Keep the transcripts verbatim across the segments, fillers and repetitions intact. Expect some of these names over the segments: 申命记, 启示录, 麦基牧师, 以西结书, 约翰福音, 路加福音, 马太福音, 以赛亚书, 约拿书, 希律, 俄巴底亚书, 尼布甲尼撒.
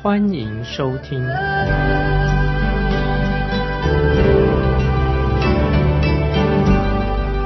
欢迎收听。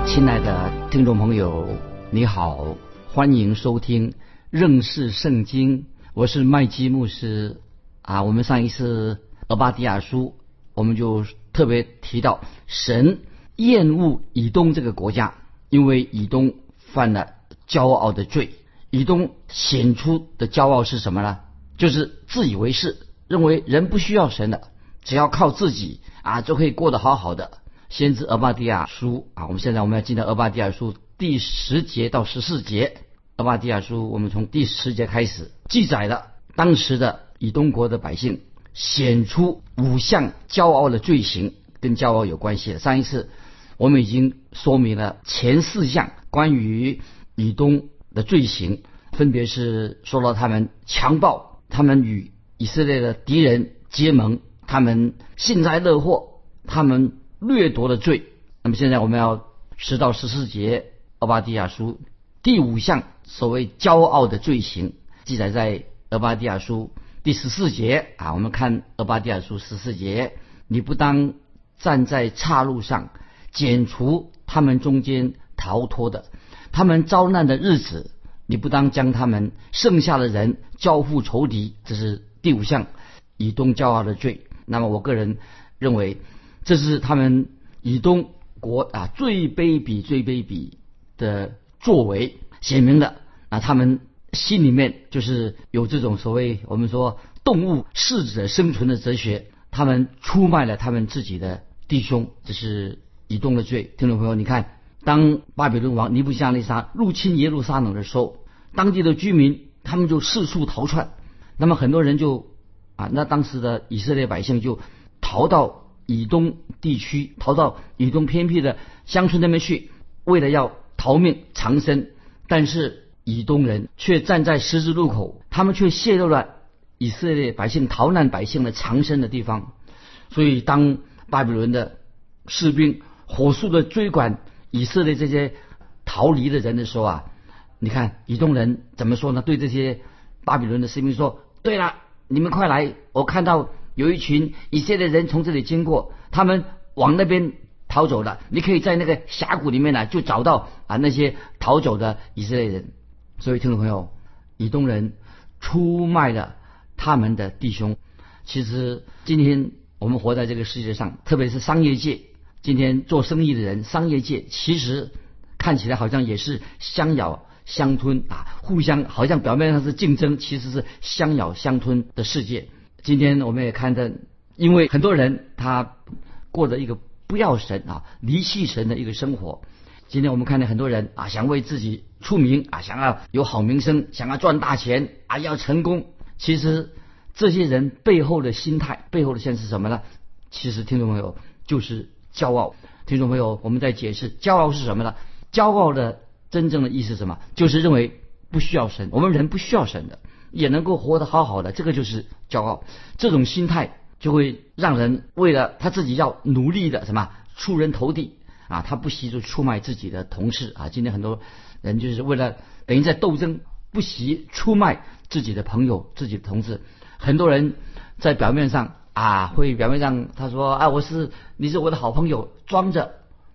亲爱的听众朋友，你好，欢迎收听认识圣经，我是麦基牧师啊。我们上一次俄巴底亚书，我们就特别提到神厌恶以东这个国家，因为以东犯了骄傲的罪。以东显出的骄傲是什么呢？就是自以为是，认为人不需要神的，只要靠自己啊就可以过得好好的。先知俄巴底亚书啊，我们现在我们要进到俄巴底亚书第十节到十四节。俄巴底亚书我们从第十节开始记载了当时的以东国的百姓显出五项骄傲的罪行，跟骄傲有关系的。上一次我们已经说明了前四项关于以东的罪行，分别是说到他们强暴，他们与以色列的敌人结盟，他们幸灾乐祸，他们掠夺的罪。那么现在我们要十到十四节俄巴底亚书第五项所谓骄傲的罪行，记载在俄巴底亚书第十四节啊。我们看俄巴底亚书十四节，你不当站在岔路上，剪除他们中间逃脱的，他们遭难的日子，你不当将他们剩下的人交付仇敌。这是第五项以东骄傲的罪。那么我个人认为，这是他们以东国啊最卑鄙、最卑鄙的作为，显明的啊，他们心里面就是有这种所谓我们说动物适者生存的哲学，他们出卖了他们自己的弟兄，这是以东的罪。听众朋友，你看，当巴比伦王尼布甲尼撒入侵耶路撒冷的时候，当地的居民他们就四处逃窜，那么很多人就啊，那当时的以色列百姓就逃到以东地区，逃到以东偏僻的乡村那边去，为了要逃命藏身。但是以东人却站在十字路口，他们却泄露了以色列百姓逃难百姓的藏身的地方。所以当巴比伦的士兵火速的追赶以色列这些逃离的人的时候啊，你看以东人怎么说呢？对这些巴比伦的士兵说，对了，你们快来，我看到有一群以色列人从这里经过，他们往那边逃走了，你可以在那个峡谷里面呢、啊，就找到啊那些逃走的以色列人。所以听众朋友，以东人出卖了他们的弟兄。其实今天我们活在这个世界上，特别是商业界，今天做生意的人，商业界其实看起来好像也是相咬相吞啊，互相好像表面上是竞争，其实是相咬相吞的世界。今天我们也看到，因为很多人他过着一个不要神啊，离弃神的一个生活。今天我们看到很多人啊，想为自己出名啊，想要有好名声，想要赚大钱啊，要成功。其实这些人背后的心态，背后的现实是什么呢？其实听众朋友，就是骄傲。听众朋友，我们在解释骄傲是什么呢？骄傲的真正的意思是什么？就是认为不需要神，我们人不需要神的，也能够活得好好的，这个就是骄傲。这种心态就会让人为了他自己要努力的什么出人头地啊，他不惜就出卖自己的同事啊。今天很多人就是为了等于在斗争，不惜出卖自己的朋友、自己的同事。很多人在表面上啊，会表面上他说啊，我是你是我的好朋友，装着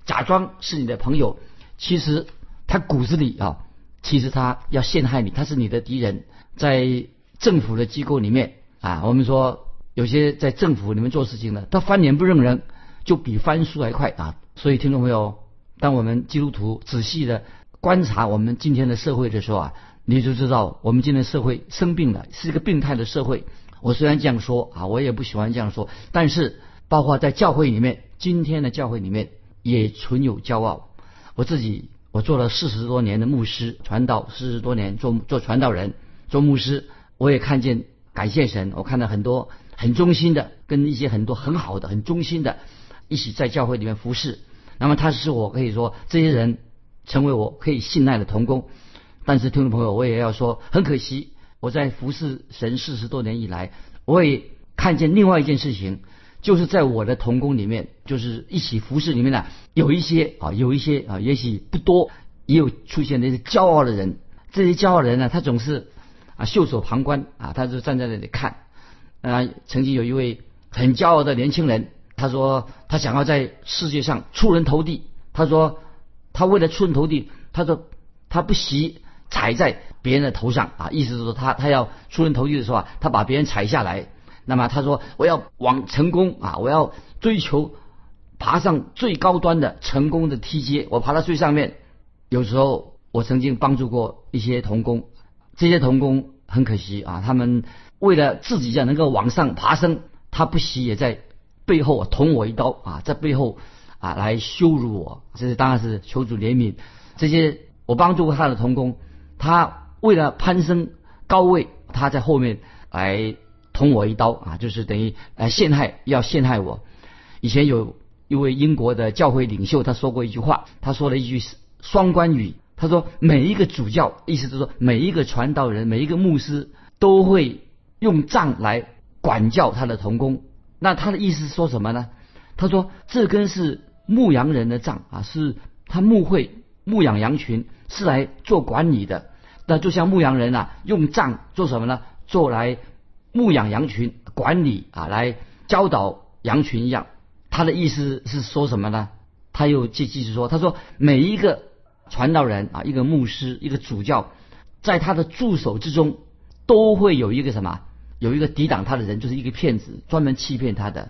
假装是你的朋友，其实他骨子里啊，其实他要陷害你，他是你的敌人。在政府的机构里面啊，我们说，有些在政府里面做事情的，他翻脸不认人，就比翻书还快啊！所以听众朋友，当我们基督徒仔细的观察我们今天的社会的时候啊，你就知道我们今天社会生病了，是一个病态的社会。我虽然这样说啊，我也不喜欢这样说，但是包括在教会里面，今天的教会里面也存有骄傲。我自己我做了四十多年的牧师传道，四十多年做做传道人、做牧师，我也看见感谢神，我看到很多很忠心的，跟一些很多很好的、很忠心的，一起在教会里面服侍。那么他是我可以说这些人成为我可以信赖的同工。但是听众朋友，我也要说，很可惜，我在服侍神四十多年以来，我也看见另外一件事情，就是在我的同工里面，就是一起服侍里面呢，有一些啊，有一些啊，也许不多，也有出现那些骄傲的人。这些骄傲的人呢，他总是啊袖手旁观啊，他就站在那里看。啊，曾经有一位很骄傲的年轻人，他说他想要在世界上出人头地。他说他为了出人头地，他说他不惜踩在别人的头上啊，意思是说他他要出人头地的时候啊，他把别人踩下来。那么他说我要往成功啊，我要追求爬上最高端的成功的梯阶，我爬到最上面。有时候我曾经帮助过一些同工，这些同工很可惜啊，他们为了自己要能够往上爬升，他不惜也在背后捅我一刀啊，在背后啊来羞辱我。这是当然是求主怜悯这些我帮助过他的同工，他为了攀升高位，他在后面来捅我一刀啊，就是等于来陷害，要陷害我。以前有一位英国的教会领袖，他说过一句话，他说了一句双关语，他说每一个主教，意思就是说每一个传道人，每一个牧师都会用杖来管教他的同工。那他的意思说什么呢？他说这根是牧羊人的杖啊，是他牧会牧养羊群，是来做管理的。那就像牧羊人啊，用杖做什么呢？做来牧养羊群，管理啊，来教导羊群一样。他的意思是说什么呢？他又继续说，他说每一个传道人啊，一个牧师，一个主教，在他的助手之中都会有一个什么，有一个抵挡他的人，就是一个骗子，专门欺骗他的。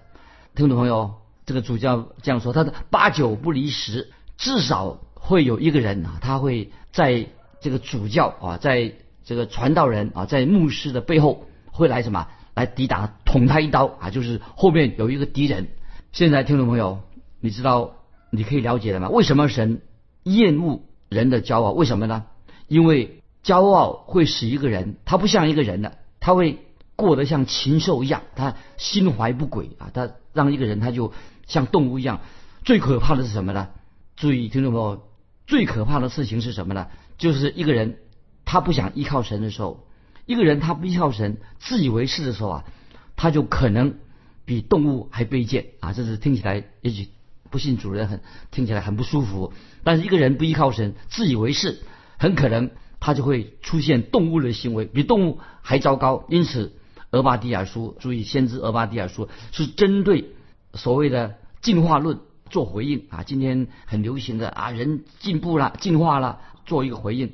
听众朋友，这个主教这样说，他的八九不离十，至少会有一个人啊，他会在这个主教啊，在这个传道人啊，在牧师的背后会来什么？来抵挡，捅他一刀啊！就是后面有一个敌人。现在听众朋友，你知道你可以了解了吗？为什么神厌恶人的骄傲？为什么呢？因为骄傲会使一个人，他不像一个人了，他会过得像禽兽一样，他心怀不轨啊！他让一个人他就像动物一样。最可怕的是什么呢？注意，听众朋友，最可怕的事情是什么呢？就是一个人他不想依靠神的时候。一个人他不依靠神，自以为是的时候啊，他就可能比动物还卑贱啊！这是听起来也许不信主人很听起来很不舒服，但是一个人不依靠神，自以为是，很可能他就会出现动物的行为，比动物还糟糕。因此，俄巴底亚书，注意，先知俄巴底亚书是针对所谓的进化论做回应啊！今天很流行的啊，人进步了、进化了，做一个回应。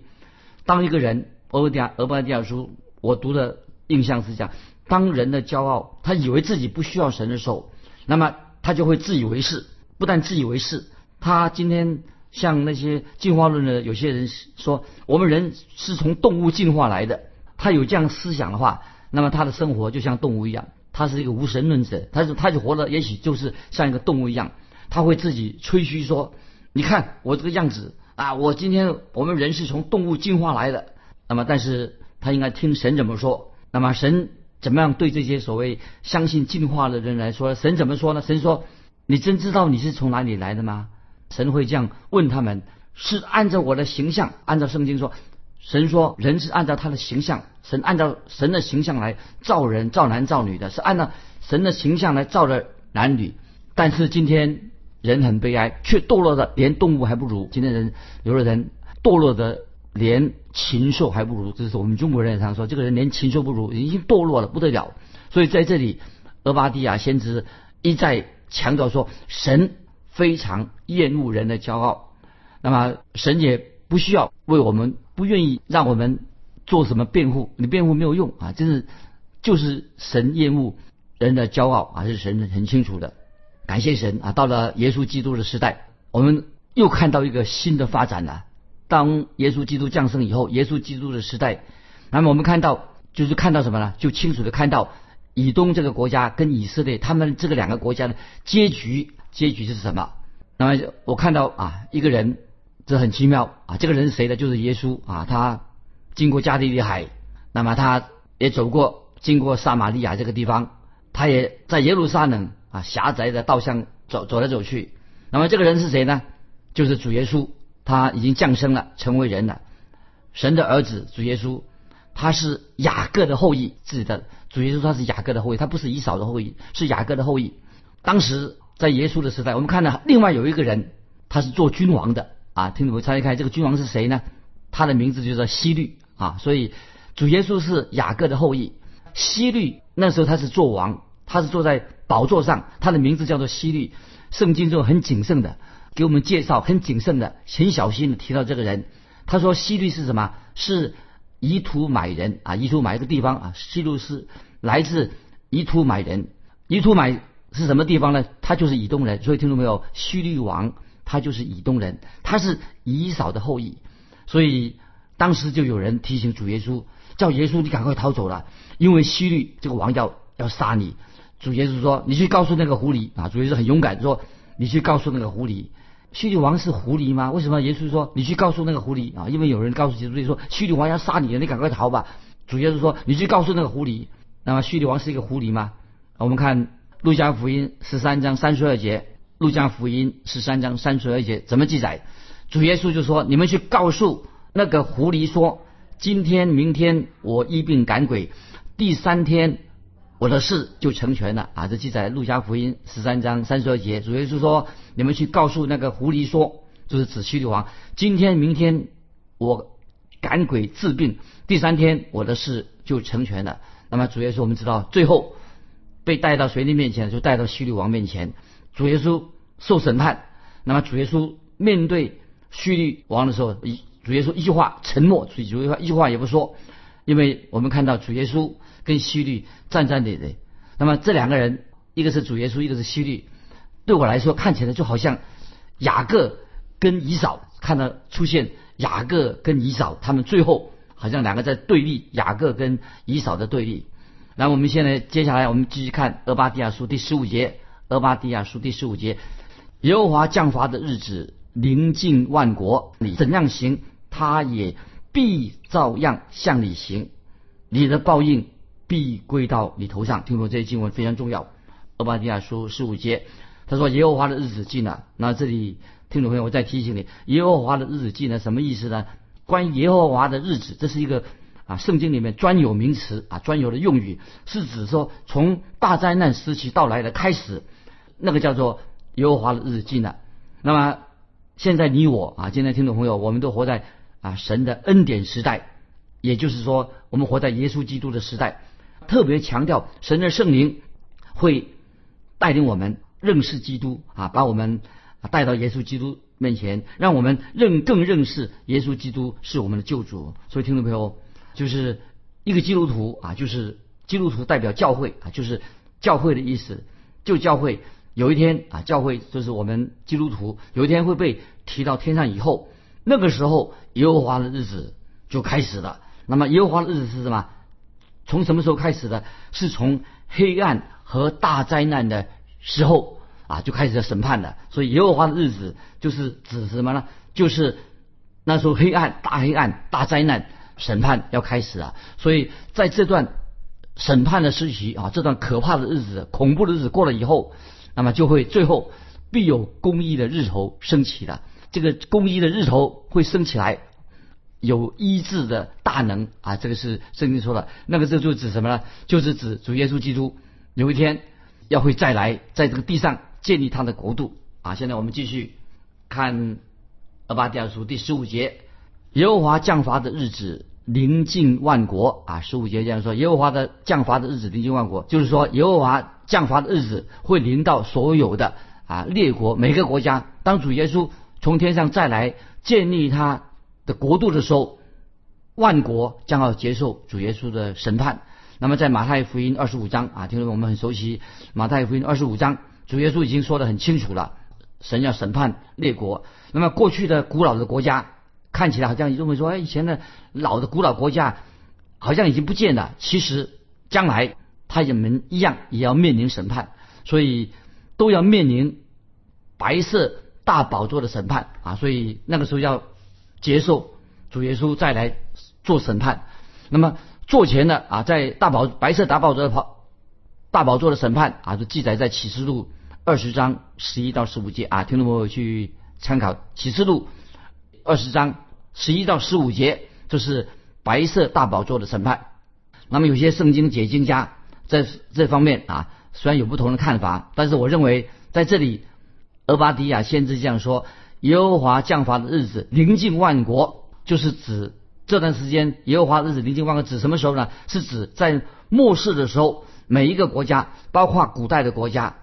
当一个人，俄巴底亚书我读的印象是这样，当人的骄傲，他以为自己不需要神的时候，那么他就会自以为是。不但自以为是，他今天像那些进化论的有些人说我们人是从动物进化来的，他有这样思想的话，那么他的生活就像动物一样，他是一个无神论者，他是他就活得也许就是像一个动物一样。他会自己吹嘘说，你看我这个样子啊，我今天我们人是从动物进化来的。那么但是他应该听神怎么说。那么神怎么样对这些所谓相信进化的人来说，神怎么说呢？神说，你真知道你是从哪里来的吗？神会这样问他们，是按照我的形象，按照圣经说，神说人是按照他的形象，神按照神的形象来造人，造男造女的，是按照神的形象来造的男女。但是今天人很悲哀，却堕落的连动物还不如。今天人有的人堕落的连禽兽还不如，这是我们中国人常说，这个人连禽兽不如，已经堕落了不得了。所以在这里，俄巴底亚先知一再强调说，神非常厌恶人的骄傲。那么神也不需要为我们，不愿意让我们做什么辩护，你辩护没有用啊！真是就是神厌恶人的骄傲啊，是神很清楚的。感谢神啊！到了耶稣基督的时代，我们又看到一个新的发展了、啊。当耶稣基督降生以后，耶稣基督的时代，那么我们看到就是看到什么呢？就清楚的看到以东这个国家跟以色列，他们这个两个国家的结局，结局是什么？那么我看到啊，一个人这很奇妙啊，这个人是谁呢？就是耶稣啊，他经过加利利海，那么他也走过经过撒玛利亚这个地方，他也在耶路撒冷啊狭窄的道巷走走来走去。那么这个人是谁呢？就是主耶稣，他已经降生了，成为人了，神的儿子主耶稣。他是雅各的后裔，自己的主耶稣他是雅各的后裔，他不是以扫的后裔，是雅各的后裔。当时在耶稣的时代，我们看到另外有一个人，他是做君王的啊，听懂没？猜一看这个君王是谁呢？他的名字就叫希律啊，所以主耶稣是雅各的后裔。希律那时候他是做王，他是坐在宝座上，他的名字叫做希律。圣经中很谨慎的给我们介绍，很谨慎的、很小心的提到这个人。他说希律是什么？是以土买人啊，以土买一个地方啊，希律是来自以土买人。以土买是什么地方呢？他就是以东人。所以听众朋友，希律王他就是以东人，他是以扫的后裔。所以当时就有人提醒主耶稣，叫耶稣你赶快逃走了，因为希律这个王要要杀你。主耶稣说你去告诉那个狐狸啊，主耶稣很勇敢说你去告诉那个狐狸。希律王是狐狸吗？为什么耶稣说你去告诉那个狐狸啊？因为有人告诉耶稣说希律王要杀你了，你赶快逃吧。主耶稣说你去告诉那个狐狸。那么希律王是一个狐狸吗？我们看路加福音十三章三十二节，路加福音十三章三十二节怎么记载？主耶稣就说你们去告诉那个狐狸说，今天明天我医病赶鬼，第三天我的事就成全了啊！这记载路加福音十三章三十二节。主耶稣说你们去告诉那个狐狸说，就是指希律王，今天明天我赶鬼治病，第三天我的事就成全了。那么主耶稣我们知道最后被带到谁的面前？就带到希律王面前。主耶稣受审判，那么主耶稣面对希律王的时候，主耶稣一句话沉默，主耶稣一句话也不说，因为我们看到主耶稣跟希律战战兢兢。那么这两个人，一个是主耶稣，一个是希律，对我来说看起来就好像雅各跟以扫，看到出现雅各跟以扫，他们最后好像两个在对立，雅各跟以扫的对立。然后我们现在接下来我们继续看俄巴底亚书第十五节，俄巴底亚书第十五节，耶和华降罚的日子临近万国，你怎样行，他也必照样向你行，你的报应必归到你头上。听懂这些经文非常重要。俄巴底亚书十五节，他说耶和华的日子近了。那这里听众朋友，我再提醒你，耶和华的日子近了什么意思呢？关于耶和华的日子，这是一个啊圣经里面专有名词啊，专有的用语，是指说从大灾难时期到来的开始，那个叫做耶和华的日子近了。那么现在你我啊，现在听众朋友，我们都活在啊神的恩典时代，也就是说我们活在耶稣基督的时代。特别强调神的圣灵会带领我们认识基督啊，把我们带到耶稣基督面前，让我们认更认识耶稣基督是我们的救主。所以听众朋友，就是一个基督徒啊，就是基督徒代表教会啊，就是教会的意思，就教会有一天啊，教会就是我们基督徒有一天会被提到天上以后，那个时候耶和华的日子就开始了。那么耶和华的日子是什么？从什么时候开始的？是从黑暗和大灾难的时候啊就开始了审判了。所以耶和华的日子就是指什么呢？就是那时候黑暗、大黑暗、大灾难审判要开始了。所以在这段审判的时期啊，这段可怕的日子、恐怖的日子过了以后，那么就会最后必有公义的日头升起了。这个公义的日头会升起来，有医治的大能啊！这个是圣经说的。那个这就指什么呢？就是指主耶稣基督有一天要会再来，在这个地上建立他的国度啊！现在我们继续看俄巴底亚书第十五节，耶和华降罚的日子临近万国啊！十五节这样说，耶和华的降罚的日子临近万国，就是说耶和华降罚的日子会临到所有的啊列国，每个国家。当主耶稣从天上再来建立他的国度的时候，万国将要接受主耶稣的审判。那么在马太福音二十五章啊，听说我们很熟悉马太福音二十五章，主耶稣已经说得很清楚了，神要审判列国。那么过去的古老的国家看起来好像认为说，哎，以前的老的古老国家好像已经不见了，其实将来他们一样也要面临审判，所以都要面临白色大宝座的审判啊！所以那个时候要接受主耶稣再来做审判。那么座前的啊，在大宝白色大宝座的跑大宝座的审判啊，就记载在启示录二十章十一到十五节啊，听众朋友去参考启示录二十章十一到十五节，这是白色大宝座的审判。那么有些圣经解经家在这方面啊，虽然有不同的看法，但是我认为在这里，俄巴底亚先知这样说：耶和华降罚的日子临近万国，就是指这段时间耶和华日子临近万国指什么时候呢？是指在末世的时候，每一个国家，包括古代的国家、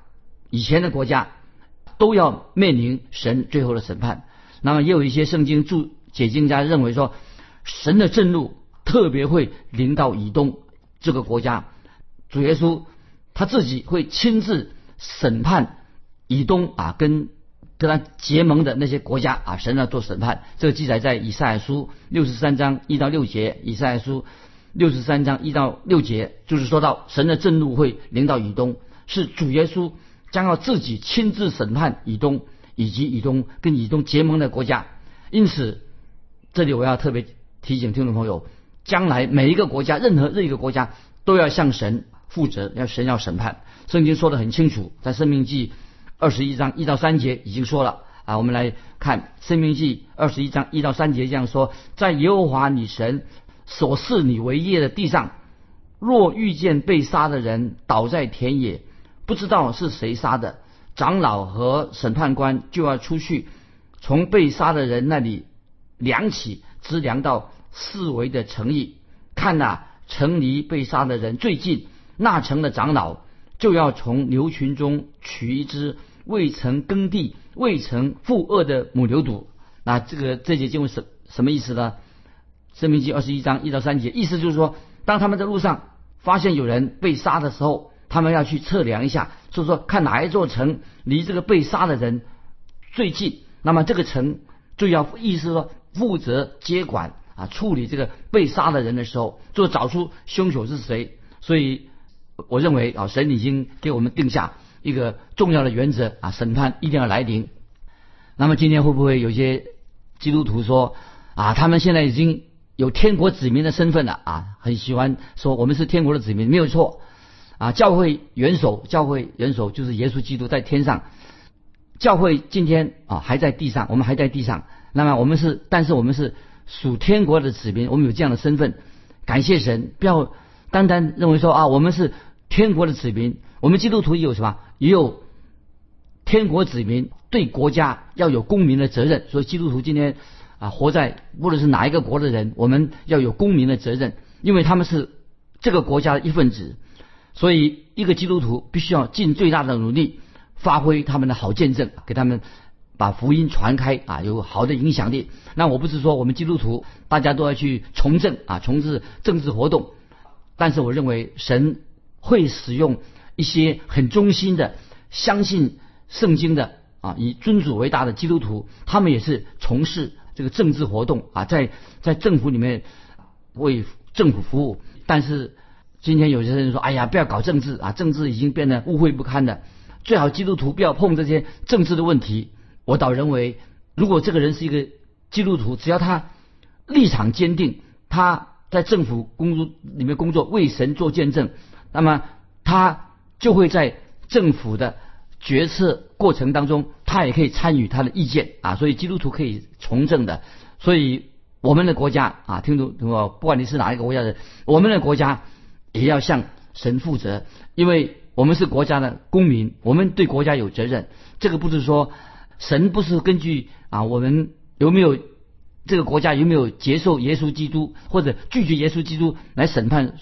以前的国家，都要面临神最后的审判。那么也有一些圣经注解经家认为说，神的震怒特别会临到以东这个国家，主耶稣他自己会亲自审判以东啊，跟跟他结盟的那些国家啊，神要做审判。这个记载在以赛亚书六十三章一到六节，以赛亚书六十三章一到六节就是说到神的震怒会临到以东，是主耶稣将要自己亲自审判以东以及以东跟以东结盟的国家。因此，这里我要特别提醒听众朋友，将来每一个国家，任何任一个国家都要向神负责，要神要审判。圣经说得很清楚，在《申命记》二十一章一到三节已经说了啊。我们来看《申命记》二十一章一到三节这样说：在耶和华你神所赐你为业的地上，若遇见被杀的人倒在田野，不知道是谁杀的，长老和审判官就要出去，从被杀的人那里量起，直量到四围的城邑。看啊，城离被杀的人最近，那城的长老就要从牛群中取一只未曾耕地、未曾负恶的母牛犊。那这个这节经文什什么意思呢？申命记二十一章一到三节，意思就是说，当他们在路上发现有人被杀的时候，他们要去测量一下，所以说看哪一座城离这个被杀的人最近，那么这个城就要意思说负责接管啊，处理这个被杀的人的时候，就找出凶手是谁。所以我认为啊，神已经给我们定下一个重要的原则啊，审判一定要来临。那么今天会不会有些基督徒说啊，他们现在已经有天国子民的身份了啊，很喜欢说我们是天国的子民，没有错啊。教会元首，教会元首就是耶稣基督在天上，教会今天啊还在地上，我们还在地上。那么我们是，但是我们是属天国的子民，我们有这样的身份，感谢神，不要单单认为说啊，我们是天国的子民。我们基督徒也有什么？也有天国子民，对国家要有公民的责任。所以基督徒今天啊，活在无论是哪一个国的人，我们要有公民的责任，因为他们是这个国家的一份子。所以一个基督徒必须要尽最大的努力，发挥他们的好见证，给他们把福音传开啊，有好的影响力。那我不是说我们基督徒大家都要去从政啊，从事政治活动，但是我认为神会使用一些很忠心的、相信圣经的啊，以尊主为大的基督徒，他们也是从事这个政治活动啊，在在政府里面为政府服务。但是今天有些人说：“哎呀，不要搞政治啊，政治已经变得污秽不堪了，最好基督徒不要碰这些政治的问题。”我倒认为，如果这个人是一个基督徒，只要他立场坚定，他在政府工作里面工作，为神做见证，那么他就会在政府的决策过程当中，他也可以参与他的意见啊。所以基督徒可以从政的。所以我们的国家啊，听懂听懂？不管你是哪一个国家的，我们的国家也要向神负责，因为我们是国家的公民，我们对国家有责任。这个不是说神不是根据啊我们有没有这个国家有没有接受耶稣基督或者拒绝耶稣基督来审判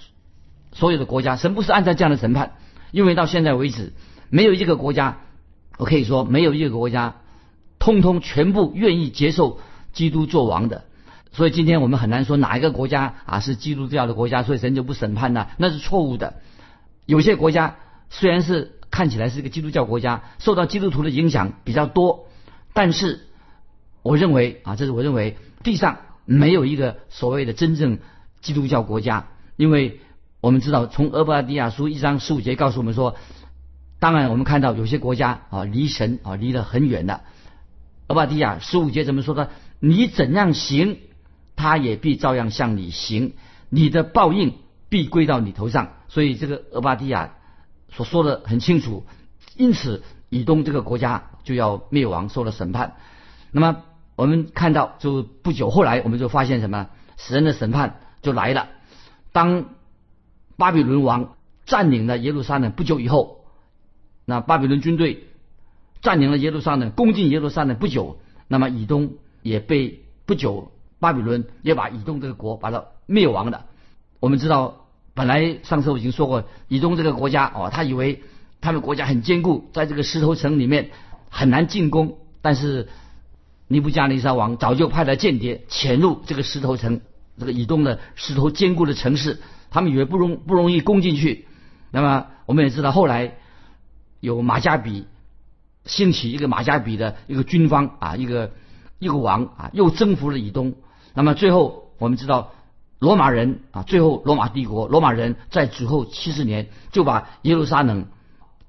所有的国家，神不是按照这样的审判，因为到现在为止，没有一个国家，我可以说没有一个国家通通全部愿意接受基督做王的。所以今天我们很难说哪一个国家啊是基督教的国家，所以神就不审判了，那是错误的。有些国家虽然是看起来是一个基督教国家，受到基督徒的影响比较多，但是我认为啊，这是我认为地上没有一个所谓的真正基督教国家，因为我们知道从俄巴底亚书一章十五节告诉我们说，当然我们看到有些国家啊离神啊离得很远了。俄巴底亚十五节怎么说呢？你怎样行，他也必照样向你行，你的报应必归到你头上。所以这个俄巴底亚所说的很清楚，因此以东这个国家就要灭亡，受了审判。那么我们看到，就不久后来我们就发现什么？神的审判就来了。当巴比伦王占领了耶路撒冷不久以后，那巴比伦军队占领了耶路撒冷，攻进耶路撒冷不久，那么以东也被不久巴比伦也把以东这个国把它灭亡了。我们知道，本来上次我已经说过，以东这个国家哦，他以为他们国家很坚固，在这个石头城里面很难进攻，但是尼布加尼撒王早就派了间谍潜入这个石头城，这个以东的石头坚固的城市，他们以为不容不容易攻进去。那么我们也知道，后来有马加比兴起，一个马加比的一个军方啊，一个一个王啊，又征服了以东。那么最后我们知道，罗马人啊，最后罗马帝国，罗马人在主后七十年就把耶路撒冷，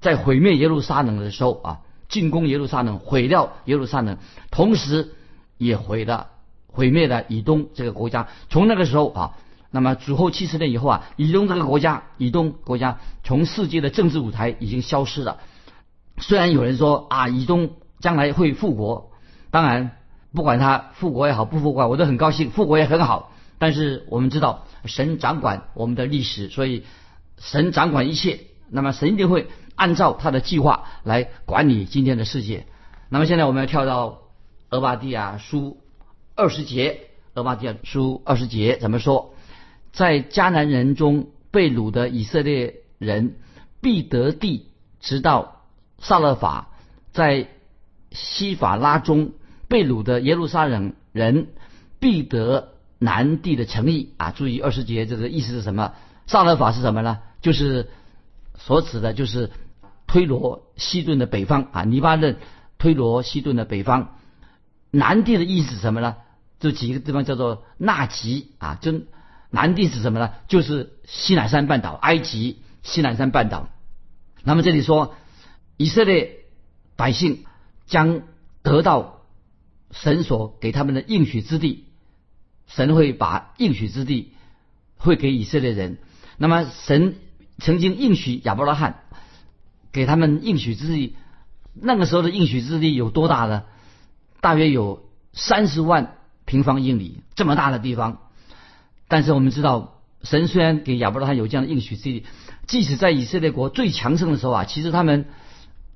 在毁灭耶路撒冷的时候啊，进攻耶路撒冷，毁掉耶路撒冷，同时也毁了毁灭了以东这个国家。从那个时候啊，那么主后七十年以后啊，以东这个国家，以东国家从世界的政治舞台已经消失了。虽然有人说啊，以东将来会复国，当然不管他复国也好，不复国我都很高兴，复国也很好。但是我们知道，神掌管我们的历史，所以神掌管一切，那么神一定会按照他的计划来管理今天的世界。那么现在我们要跳到俄巴底亚书二十节，俄巴底亚书二十节怎么说？在迦南人中被掳的以色列人必得地，直到撒勒法；在西法拉中被掳的耶路撒冷人必得南地的城邑啊！注意二十节这个意思是什么？撒勒法是什么呢？就是所指的就是推罗西顿的北方啊，尼巴嫩推罗西顿的北方。南地的意思是什么呢？这几个地方叫做纳吉啊，就南地是什么呢？就是西南山半岛，埃及西南山半岛。那么这里说，以色列百姓将得到神所给他们的应许之地，神会把应许之地会给以色列人。那么神曾经应许亚伯拉罕给他们应许之地，那个时候的应许之地有多大呢？大约有三十万平方英里这么大的地方。但是我们知道，神虽然给亚伯拉罕有这样的应许之地，即使在以色列国最强盛的时候啊，其实他们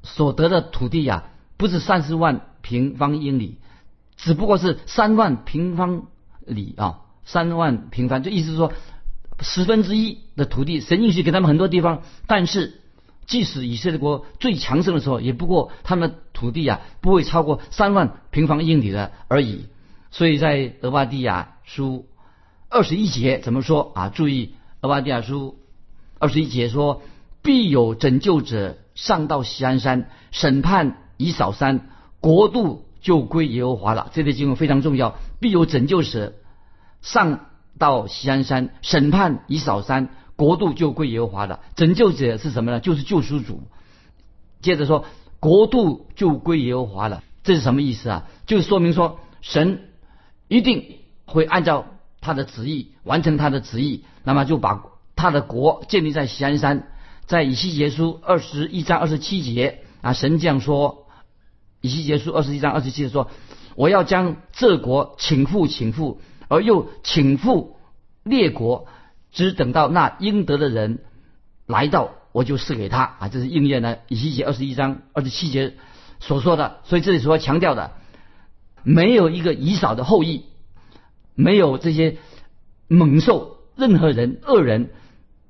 所得的土地啊，不是三十万平方英里，只不过是三万平方里啊，三万平方，就意思是说十分之一的土地，神应许给他们很多地方。但是即使以色列国最强盛的时候，也不过他们的土地啊，不会超过三万平方英里的而已。所以在俄巴底亚书二十一节怎么说啊？注意，俄巴底亚书二十一节说，必有拯救者上到锡安山，审判以扫山，国度就归耶和华了。这类经文非常重要，必有拯救者上到锡安山，审判以扫山，国度就归耶和华了。拯救者是什么呢？就是救赎主。接着说，国度就归耶和华了，这是什么意思啊？就是说明说，神一定会按照他的旨意完成他的旨意，那么就把他的国建立在锡安山。在以西结书二十一章二十七节啊，神这样说，以西结书二十一章二十七节说，我要将这国倾覆倾覆，而又倾覆列国，只等到那应得的人来到，我就赐给他啊！这是应验了以西结二十一章二十七节所说的。所以这里所要强调的，没有一个以扫的后裔，没有这些猛兽，任何人恶人，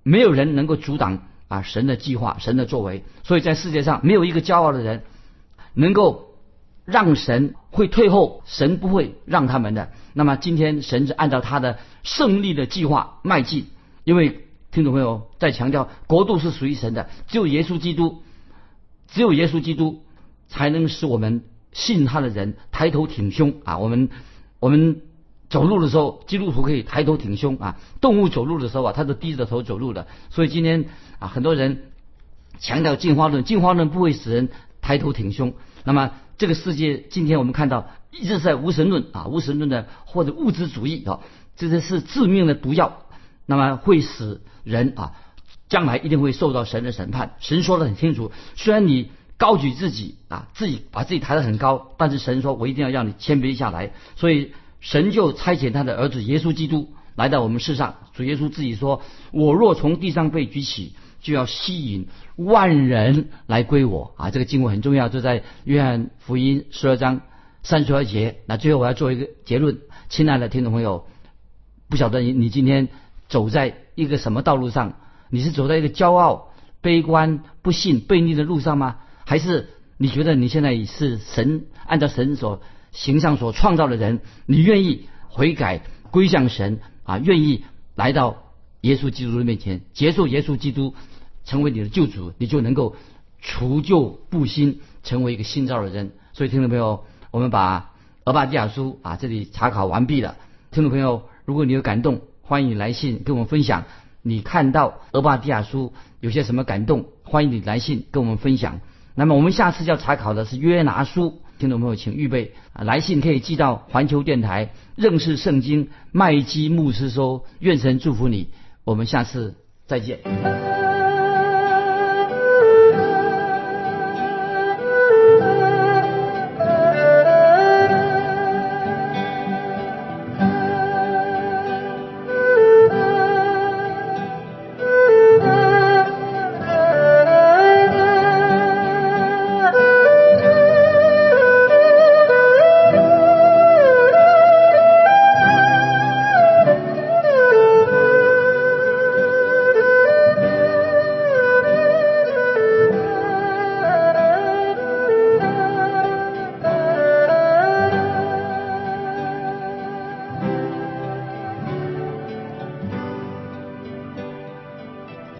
没有人能够阻挡啊神的计划，神的作为。所以在世界上没有一个骄傲的人能够让神会退后，神不会让他们的。那么今天神是按照他的胜利的计划迈进，因为听众朋友在强调，国度是属于神的，只有耶稣基督，只有耶稣基督才能使我们信他的人抬头挺胸啊！我们我们走路的时候，基督徒可以抬头挺胸啊，动物走路的时候啊，他都低着头走路的。所以今天啊，很多人强调进化论，进化论不会使人抬头挺胸。那么这个世界今天我们看到一直在无神论啊，无神论的或者物质主义啊，这是致命的毒药。那么会使人啊将来一定会受到神的审判。神说得很清楚，虽然你高举自己啊，自己把自己抬得很高，但是神说我一定要让你谦卑下来。所以神就差遣他的儿子耶稣基督来到我们世上。主耶稣自己说，我若从地上被举起，就要吸引万人来归我啊！这个经文很重要，就在约翰福音十二章三十二节。那最后我要做一个结论，亲爱的听众朋友，不晓得你你今天走在一个什么道路上？你是走在一个骄傲、悲观、不信、悖逆的路上吗？还是你觉得你现在是神按照神所形象所创造的人？你愿意悔改归向神啊？愿意来到耶稣基督的面前，接受耶稣基督成为你的救主，你就能够除旧布新，成为一个新造的人。所以听众朋友，我们把俄巴底亚书啊这里查考完毕了。听众朋友，如果你有感动，欢迎你来信跟我们分享，你看到俄巴底亚书有些什么感动，欢迎你来信跟我们分享。那么我们下次要查考的是约拿书，听众朋友请预备来信，可以寄到环球电台认识圣经麦基牧师收。愿神祝福你，我们下次再见。